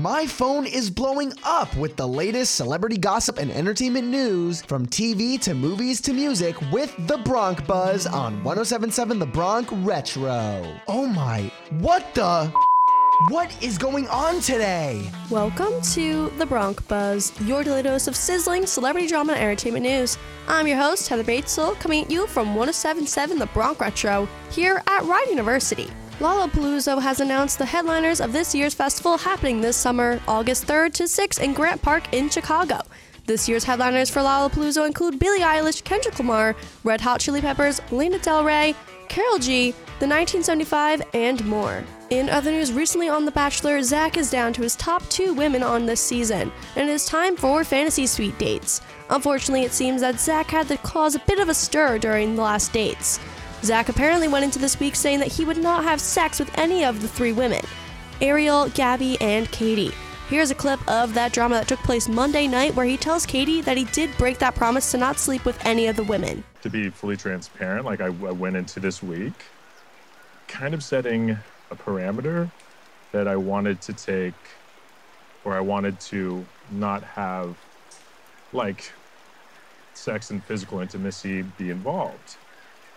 My phone is blowing up with the latest celebrity gossip and entertainment news, from TV to movies to music, with The Bronc Buzz on 107.7 The Bronc Retro. Oh my, what is going on today? Welcome to The Bronc Buzz, your daily dose of sizzling celebrity drama and entertainment news. I'm your host, Heather Batezel, coming at you from 107.7 The Bronc Retro, here at Rider University. Lollapalooza has announced the headliners of this year's festival happening this summer, August 3rd to 6th in Grant Park in Chicago. This year's headliners for Lollapalooza include Billie Eilish, Kendrick Lamar, Red Hot Chili Peppers, Lena Del Rey, Carol G, The 1975, and more. In other news, recently on The Bachelor, Zach is down to his top 2 women on this season, and it is time for fantasy suite dates. Unfortunately, it seems that Zach had to cause a bit of a stir during the last dates. Zach apparently went into this week saying that he would not have sex with any of the 3 women, Ariel, Gabby, and Katie. Here's a clip of that drama that took place Monday night, where he tells Katie that he did break that promise to not sleep with any of the women. To be fully transparent, like I went into this week kind of setting a parameter that I wanted to take, or I wanted to not have, like, sex and physical intimacy be involved.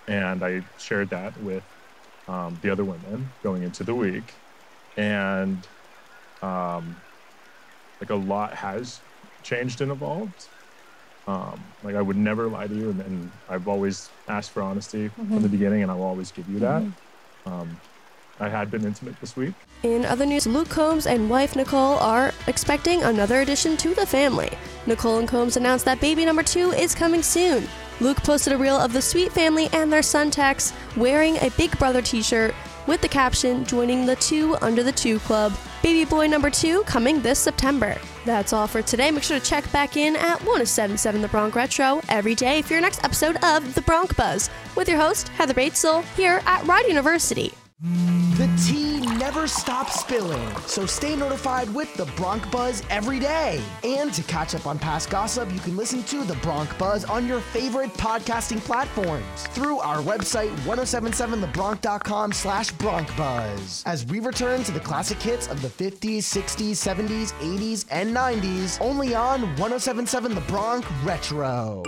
And I shared that with the other women going into the week. And like, a lot has changed and evolved. Like, I would never lie to you. And I've always asked for honesty from the beginning, and I will always give you that. I had been intimate this week. In other news, Luke Combs and wife Nicole are expecting another addition to the family. Nicole and Combs announced that baby number 2 is coming soon. Luke posted a reel of the sweet family and their son Tex wearing a Big Brother t-shirt with the caption, "Joining the 2 Under the 2 Club. Baby boy number 2 coming this September." That's all for today. Make sure to check back in at 107.7 The Bronc Retro every day for your next episode of The Bronc Buzz with your host, Heather Batezel, here at Rider University. The tea never stops spilling, so stay notified with The Bronc Buzz every day. And to catch up on past gossip, you can listen to The Bronc Buzz on your favorite podcasting platforms through our website, 1077thebronc.com/BroncBuzz. As we return to the classic hits of the 50s, 60s, 70s, 80s, and 90s, only on 1077 The Bronc Retro.